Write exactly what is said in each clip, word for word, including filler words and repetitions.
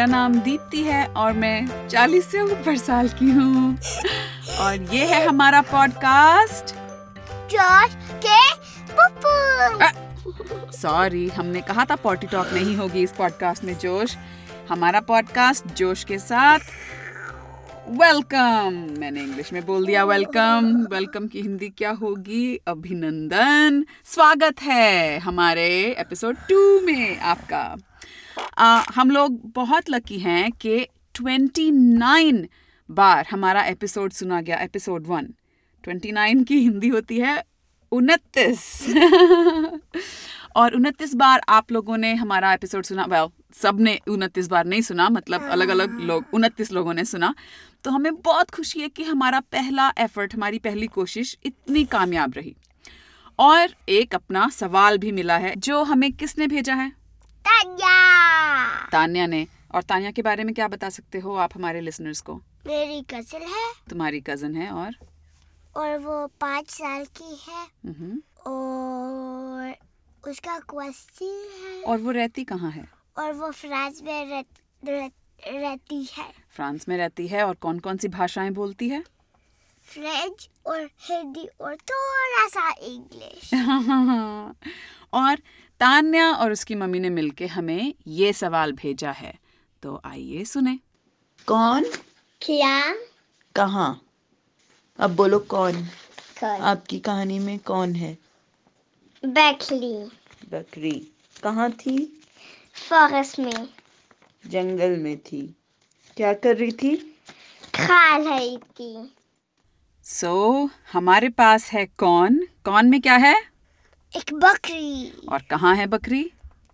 मेरा नाम दीप्ति है और मैं चालीस से ऊपर साल की हूँ और ये है हमारा पॉडकास्ट जोश के पप्पू। सॉरी, हमने कहा था पॉटी टॉक नहीं होगी इस पॉडकास्ट में। जोश, हमारा पॉडकास्ट जोश के साथ। वेलकम, मैंने इंग्लिश में बोल दिया वेलकम। वेलकम की हिंदी क्या होगी? अभिनंदन, स्वागत है हमारे एपिसोड टू में आपका। आ, हम लोग बहुत लकी हैं कि उनतीस बार हमारा एपिसोड सुना गया। एपिसोड वन, उनतीस की हिंदी होती है उनतीस और उनतीस बार आप लोगों ने हमारा एपिसोड सुना। वेल, सब ने उनतीस बार नहीं सुना, मतलब अलग अलग लोग, उनतीस लोगों ने सुना। तो हमें बहुत खुशी है कि हमारा पहला एफर्ट, हमारी पहली कोशिश इतनी कामयाब रही। और एक अपना सवाल भी मिला है जो हमें किसने भेजा है? तान्या। तान्या ने। और तान्या के बारे में क्या बता सकते हो आप हमारे लिसनर्स को? मेरी कजन है। तुम्हारी कजन है और और वो पाँच साल की है और उसका क्वेश्चन है। और वो रहती कहाँ है? और वो फ्रांस में रह, रह, रहती है। फ्रांस में रहती है। और कौन कौन सी भाषाएं बोलती है? फ्रेंच और हिंदी और थोड़ा सा इंग्लिश। और तान्या और उसकी मम्मी ने मिलके हमें ये सवाल भेजा है, तो आइए सुने। कौन, क्या, कहाँ? अब बोलो कौन, कौन? आपकी कहानी में कौन है? बकरी। बकरी कहाँ थी? फॉरेस्ट में, जंगल में थी। क्या कर रही थी? खा रही थी। सो so, हमारे पास है कौन। कौन में क्या है? एक बकरी। और कहाँ है बकरी?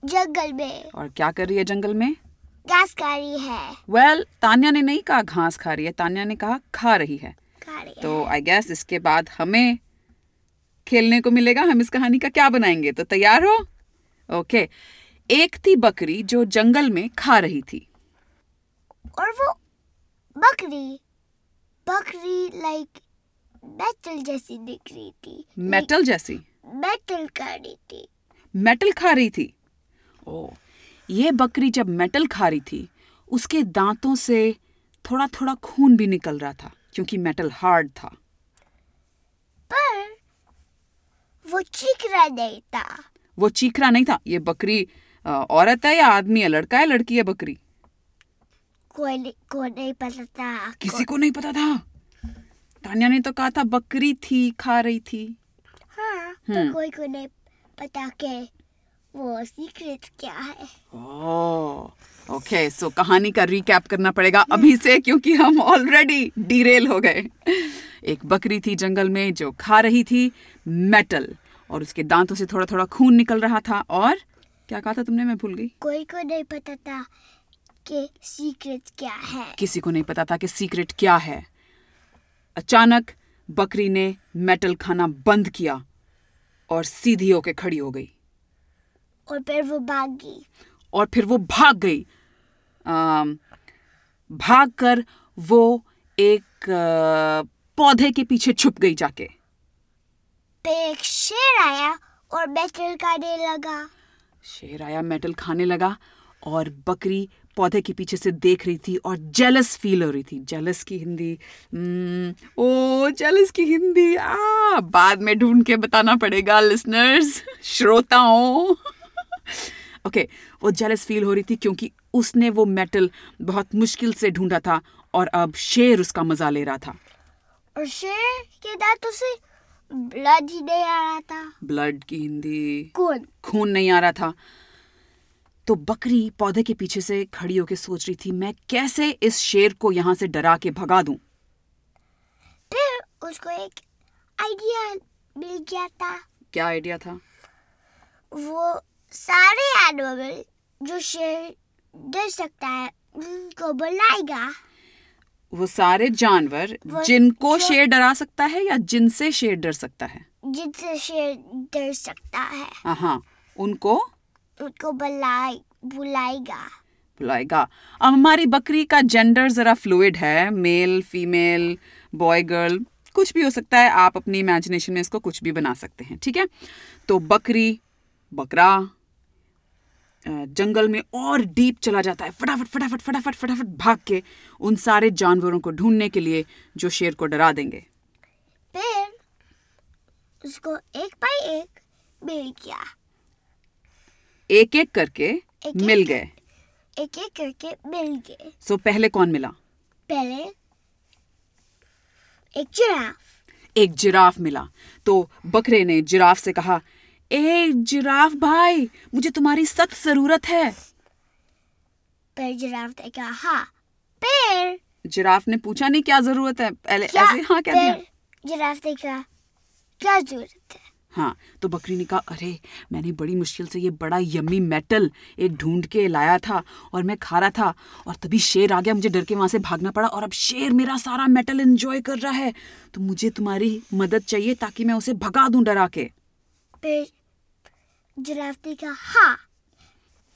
जंगल में। और क्या कर रही है जंगल में? घास खा रही है। वेल well, तान्या ने नहीं कहा घास खा रही है, तान्या ने कहा खा रही है, खा रही है। तो आई गेस इसके बाद हमें खेलने को मिलेगा। हम इस कहानी का क्या बनाएंगे? तो तैयार हो? Okay okay. एक थी बकरी जो जंगल में खा रही थी। और वो बकरी बकरी लाइक मेटल जैसी दिख रही थी। मेटल जैसी? मेटल खा रही थी। मेटल खा रही थी। ओ, ये बकरी जब मेटल खा रही थी उसके दांतों से थोड़ा थोड़ा खून भी निकल रहा था क्योंकि मेटल हार्ड था। पर वो चीखरा नहीं था। वो चीखरा नहीं था। ये बकरी औरत है या आदमी है? लड़का है, लड़की है बकरी? कोई को नहीं पता था। किसी को नहीं पता था। तान्या ने तो कहा था बकरी थी, खा रही थी। हाँ, तो कोई को नहीं पता के वो सीक्रेट क्या है। ओह, ओके। सो कहानी का रिकैप करना पड़ेगा अभी से क्योंकि हम ऑलरेडी डीरेल हो गए। एक बकरी थी जंगल में जो खा रही थी मेटल और उसके दांतों से थोड़ा थोड़ा खून निकल रहा था। और क्या कहा था तुमने, मैं भूल गई? कोई को नहीं पता था कि सीक्रेट क्या है। किसी को नहीं पता था कि सीक्रेट क्या है। अचानक बकरी ने मेटल खाना बंद किया और सीधी होके खड़ी हो गई। और फिर वो भाग गई। और फिर वो भाग गई। भाग कर वो एक आ, पौधे के पीछे छुप गई जाके। एक शेर आया और मेटल खाने लगा। शेर आया, मेटल खाने लगा और बकरी पौधे के पीछे से देख रही थी और जेलस फील हो रही थी। जेलस की हिंदी ओ जेलस की हिंदी आ बाद में ढूंढ के बताना पड़ेगा लिसनर्स, श्रोताओं। ओके, वो जेलस फील हो रही थी क्योंकि उसने वो मेटल बहुत मुश्किल से ढूंढा था और अब शेर उसका मजा ले रहा था। और शेर के दांतों से ब्लड ही नहीं आ रहा था। ब्लड की हिंदी? खून। खून नहीं आ रहा था। तो बकरी पौधे के पीछे से खड़ी होके सोच रही थी, मैं कैसे इस शेर को यहाँ से डरा के भगा दूं। फिर उसको एक आइडिया मिल गया था। क्या आइडिया था? वो सारे एनिमल जो शेर डर सकता है उनको बुलाएगा। वो सारे जानवर जिनको शेर डरा सकता है या जिनसे शेर डर सकता है? जिनसे शेर डर सकता है। हाँ, उनको उनको बुलाए बुलाएगा बुलाएगा। अब हमारी बकरी का जेंडर जरा फ्लूइड है, मेल, फीमेल, बॉय, गर्ल, कुछ भी हो सकता है। आप अपनी इमेजिनेशन में इसको कुछ भी बना सकते हैं, ठीक है? तो बकरी, बकरा, जंगल में और डीप चला जाता है, फटाफट फटाफट फटाफट फटाफट भाग के उन सारे जानवरों को ढूंढने के लिए जो शेर को डरा देंगे। फिर उसको एक बाई एक मिल गया, एक एक करके मिल गए, एक एक करके मिल गए। सो पहले कौन मिला? पहले एक जिराफ, एक जिराफ मिला। तो बकरे ने जिराफ से कहा, ए जिराफ भाई, मुझे तुम्हारी सख्त जरूरत है। पर जिराफ ने कहा, हाँ। पर जिराफ ने पूछा नहीं क्या जरूरत है, पहले ऐसे हाँ कह दिया। जिराफ ने कहा क्या जरूरत है। हाँ, तो बकरी ने कहा, अरे मैंने बड़ी मुश्किल से ये बड़ा यम्मी मेटल एक ढूंढ के लाया था और मैं खा रहा था, और तभी शेर आ गया, मुझे डर के वहाँ से भागना पड़ा, और अब शेर मेरा सारा मेटल एंजॉय कर रहा है, तो मुझे तुम्हारी मदद चाहिए ताकि मैं उसे भगा दूं डरा के। फिर जिराफ ने कहा हाँ।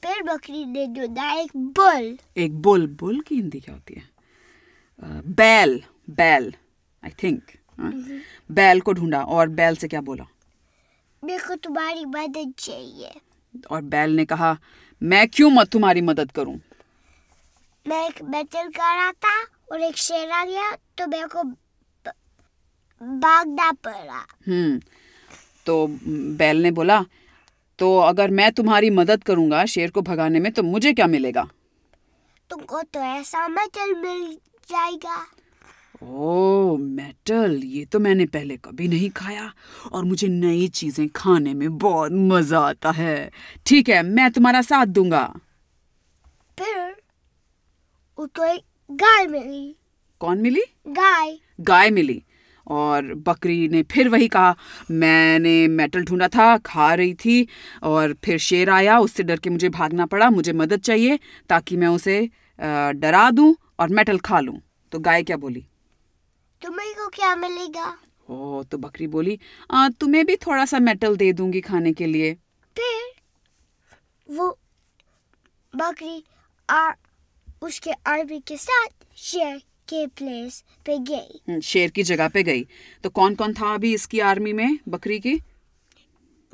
फिर बकरी ने ढूंढा एक बुल, एक बुल। बुल की हिंदी क्या होती है? बैल, बैल आई थिंक। बैल को ढूंढा और बैल से क्या बोला? मेरे को तुम्हारी मदद चाहिए। और बैल ने कहा, मैं क्यों मत तुम्हारी मदद करूं? मैं एक मेटल खा रहा था और एक शेर आ गया, तो मेरे को भागना पड़ा। हम्म तो बैल ने बोला, तो अगर मैं तुम्हारी मदद करूंगा शेर को भगाने में तो मुझे क्या मिलेगा? तुमको तो ऐसा मेटल मिल जाएगा। ओ मेटल, ये तो मैंने पहले कभी नहीं खाया और मुझे नई चीजें खाने में बहुत मजा आता है। ठीक है, मैं तुम्हारा साथ दूंगा। फिर उसको एक गाय मिली। कौन मिली? गाय। गाय मिली। और बकरी ने फिर वही कहा, मैंने मेटल ढूंढा था, खा रही थी, और फिर शेर आया, उससे डर के मुझे भागना पड़ा, मुझे मदद चाहिए ताकि मैं उसे डरा दूं और मेटल खा लूं। तो गाय क्या बोली? तुम्हें को क्या मिलेगा? ओ तो बकरी बोली, आ, तुम्हें भी थोड़ा सा मेटल दे दूंगी खाने के लिए। फिर वो बकरी और उसके आर्मी के साथ शेर के प्लेस पे गई, शेर की जगह पे गई। तो कौन कौन था अभी इसकी आर्मी में बकरी की?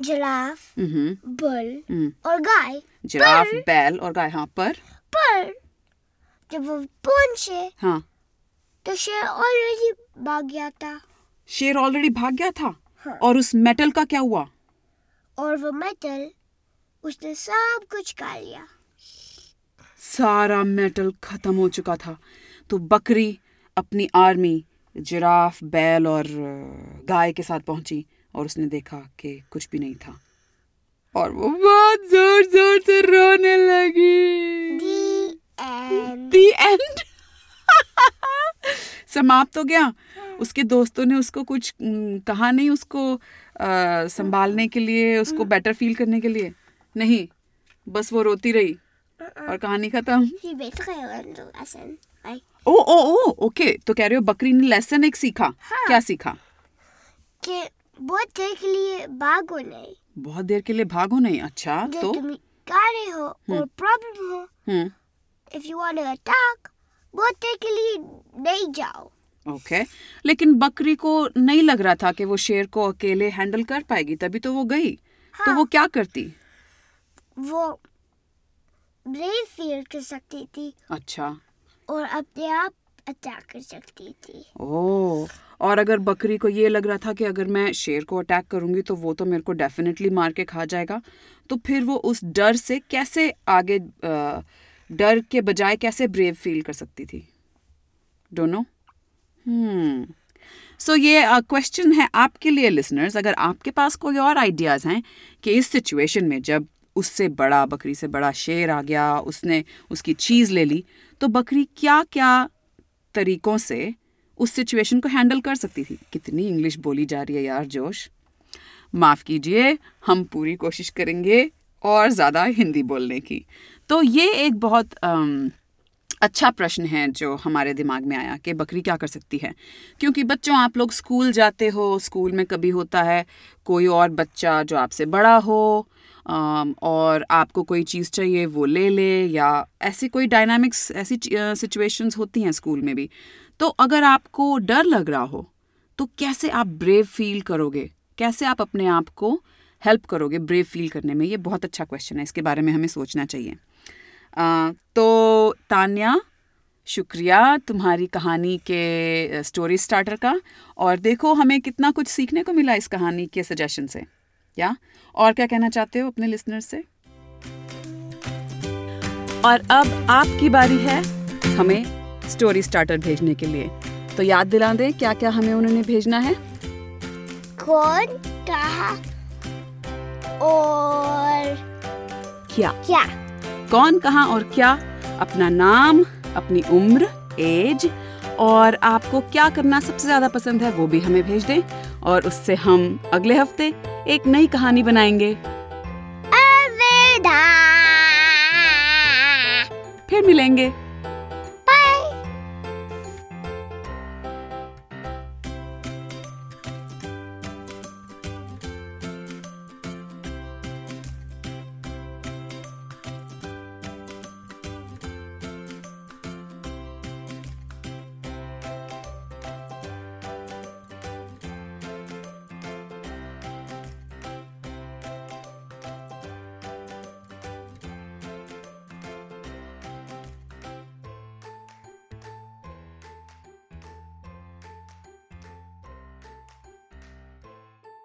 जिराफ, बुल और गाय। जिराफ, बैल और गाय। हाँ, पर पर जब वो पहुंचे हाँ तो शेर ऑलरेडी भाग गया था। शेर ऑलरेडी भाग गया था हाँ। और उस मेटल का क्या हुआ? और वो मेटल उसने सब कुछ खा लिया, सारा मेटल खत्म हो चुका था। तो बकरी अपनी आर्मी जिराफ, बैल और गाय के साथ पहुंची और उसने देखा कि कुछ भी नहीं था और वो बहुत जोर जोर से रोने लगी। The end. The end. समाप्त हो गया। उसके दोस्तों ने उसको कुछ कहा नहीं, उसको आ, संभालने के लिए, उसको बेटर फील करने के लिए नहीं, बस वो रोती रही और कहानी खत्म। ओ ओ ओ ओके, तो कह रहे हो बकरी ने लेसन एक सीखा। हाँ, क्या सीखा? कि बहुत देर के लिए भागो नहीं, बहुत देर के लिए भागो नहीं। अच्छा, तो तुम कार्य हो और प्रॉब्लम हो, if you want to attack बहुत देर के लिए नहीं जाओ। Okay okay. लेकिन बकरी को नहीं लग रहा था कि वो शेर को अकेले हैंडल कर पाएगी, तभी तो वो गई। हाँ, तो वो क्या करती? वो ब्रेव फील कर सकती थी। अच्छा, और अपने आप अटैक कर सकती थी। ओह, और अगर बकरी को ये लग रहा था कि अगर मैं शेर को अटैक करूंगी तो वो तो मेरे को डेफिनेटली मार के खा जाएगा, तो फिर वो उस डर से कैसे आगे, आ, डर के बजाय कैसे ब्रेव फील कर सकती थी? दोनों। हम्म सो ये क्वेश्चन है आपके लिए लिसनर्स, अगर आपके पास कोई और आइडियाज़ हैं कि इस सिचुएशन में जब उससे बड़ा, बकरी से बड़ा शेर आ गया, उसने उसकी चीज़ ले ली, तो बकरी क्या क्या तरीक़ों से उस सिचुएशन को हैंडल कर सकती थी। कितनी इंग्लिश बोली जा रही है यार जोश, माफ़ कीजिए, हम पूरी कोशिश करेंगे और ज़्यादा हिंदी बोलने की। तो ये एक बहुत अम, अच्छा प्रश्न है जो हमारे दिमाग में आया कि बकरी क्या कर सकती है, क्योंकि बच्चों आप लोग स्कूल जाते हो, स्कूल में कभी होता है कोई और बच्चा जो आपसे बड़ा हो अम, और आपको कोई चीज़ चाहिए वो ले ले, या ऐसी कोई डायनामिक्स, ऐसी सिचुएशंस होती हैं स्कूल में भी। तो अगर आपको डर लग रहा हो तो कैसे आप ब्रेव फील करोगे, कैसे आप अपने आप को हेल्प करोगे ब्रेव फील करने में? ये बहुत अच्छा क्वेश्चन है, इसके बारे में हमें सोचना चाहिए। आ, तो तान्या, शुक्रिया तुम्हारी कहानी के स्टोरी स्टार्टर का, और देखो हमें कितना कुछ सीखने को मिला इस कहानी के सजेशन से। या और क्या कहना चाहते हो अपने लिसनर्स से? और अब आपकी बारी है हमें स्टोरी स्टार्टर भेजने के लिए, तो याद दिला दें क्या क्या हमें उन्होंने भेजना है। कौन, कहा और क्या क्या कौन, कहा और क्या, अपना नाम, अपनी उम्र, एज, और आपको क्या करना सबसे ज्यादा पसंद है वो भी हमें भेज दें, और उससे हम अगले हफ्ते एक नई कहानी बनाएंगे। फिर मिलेंगे।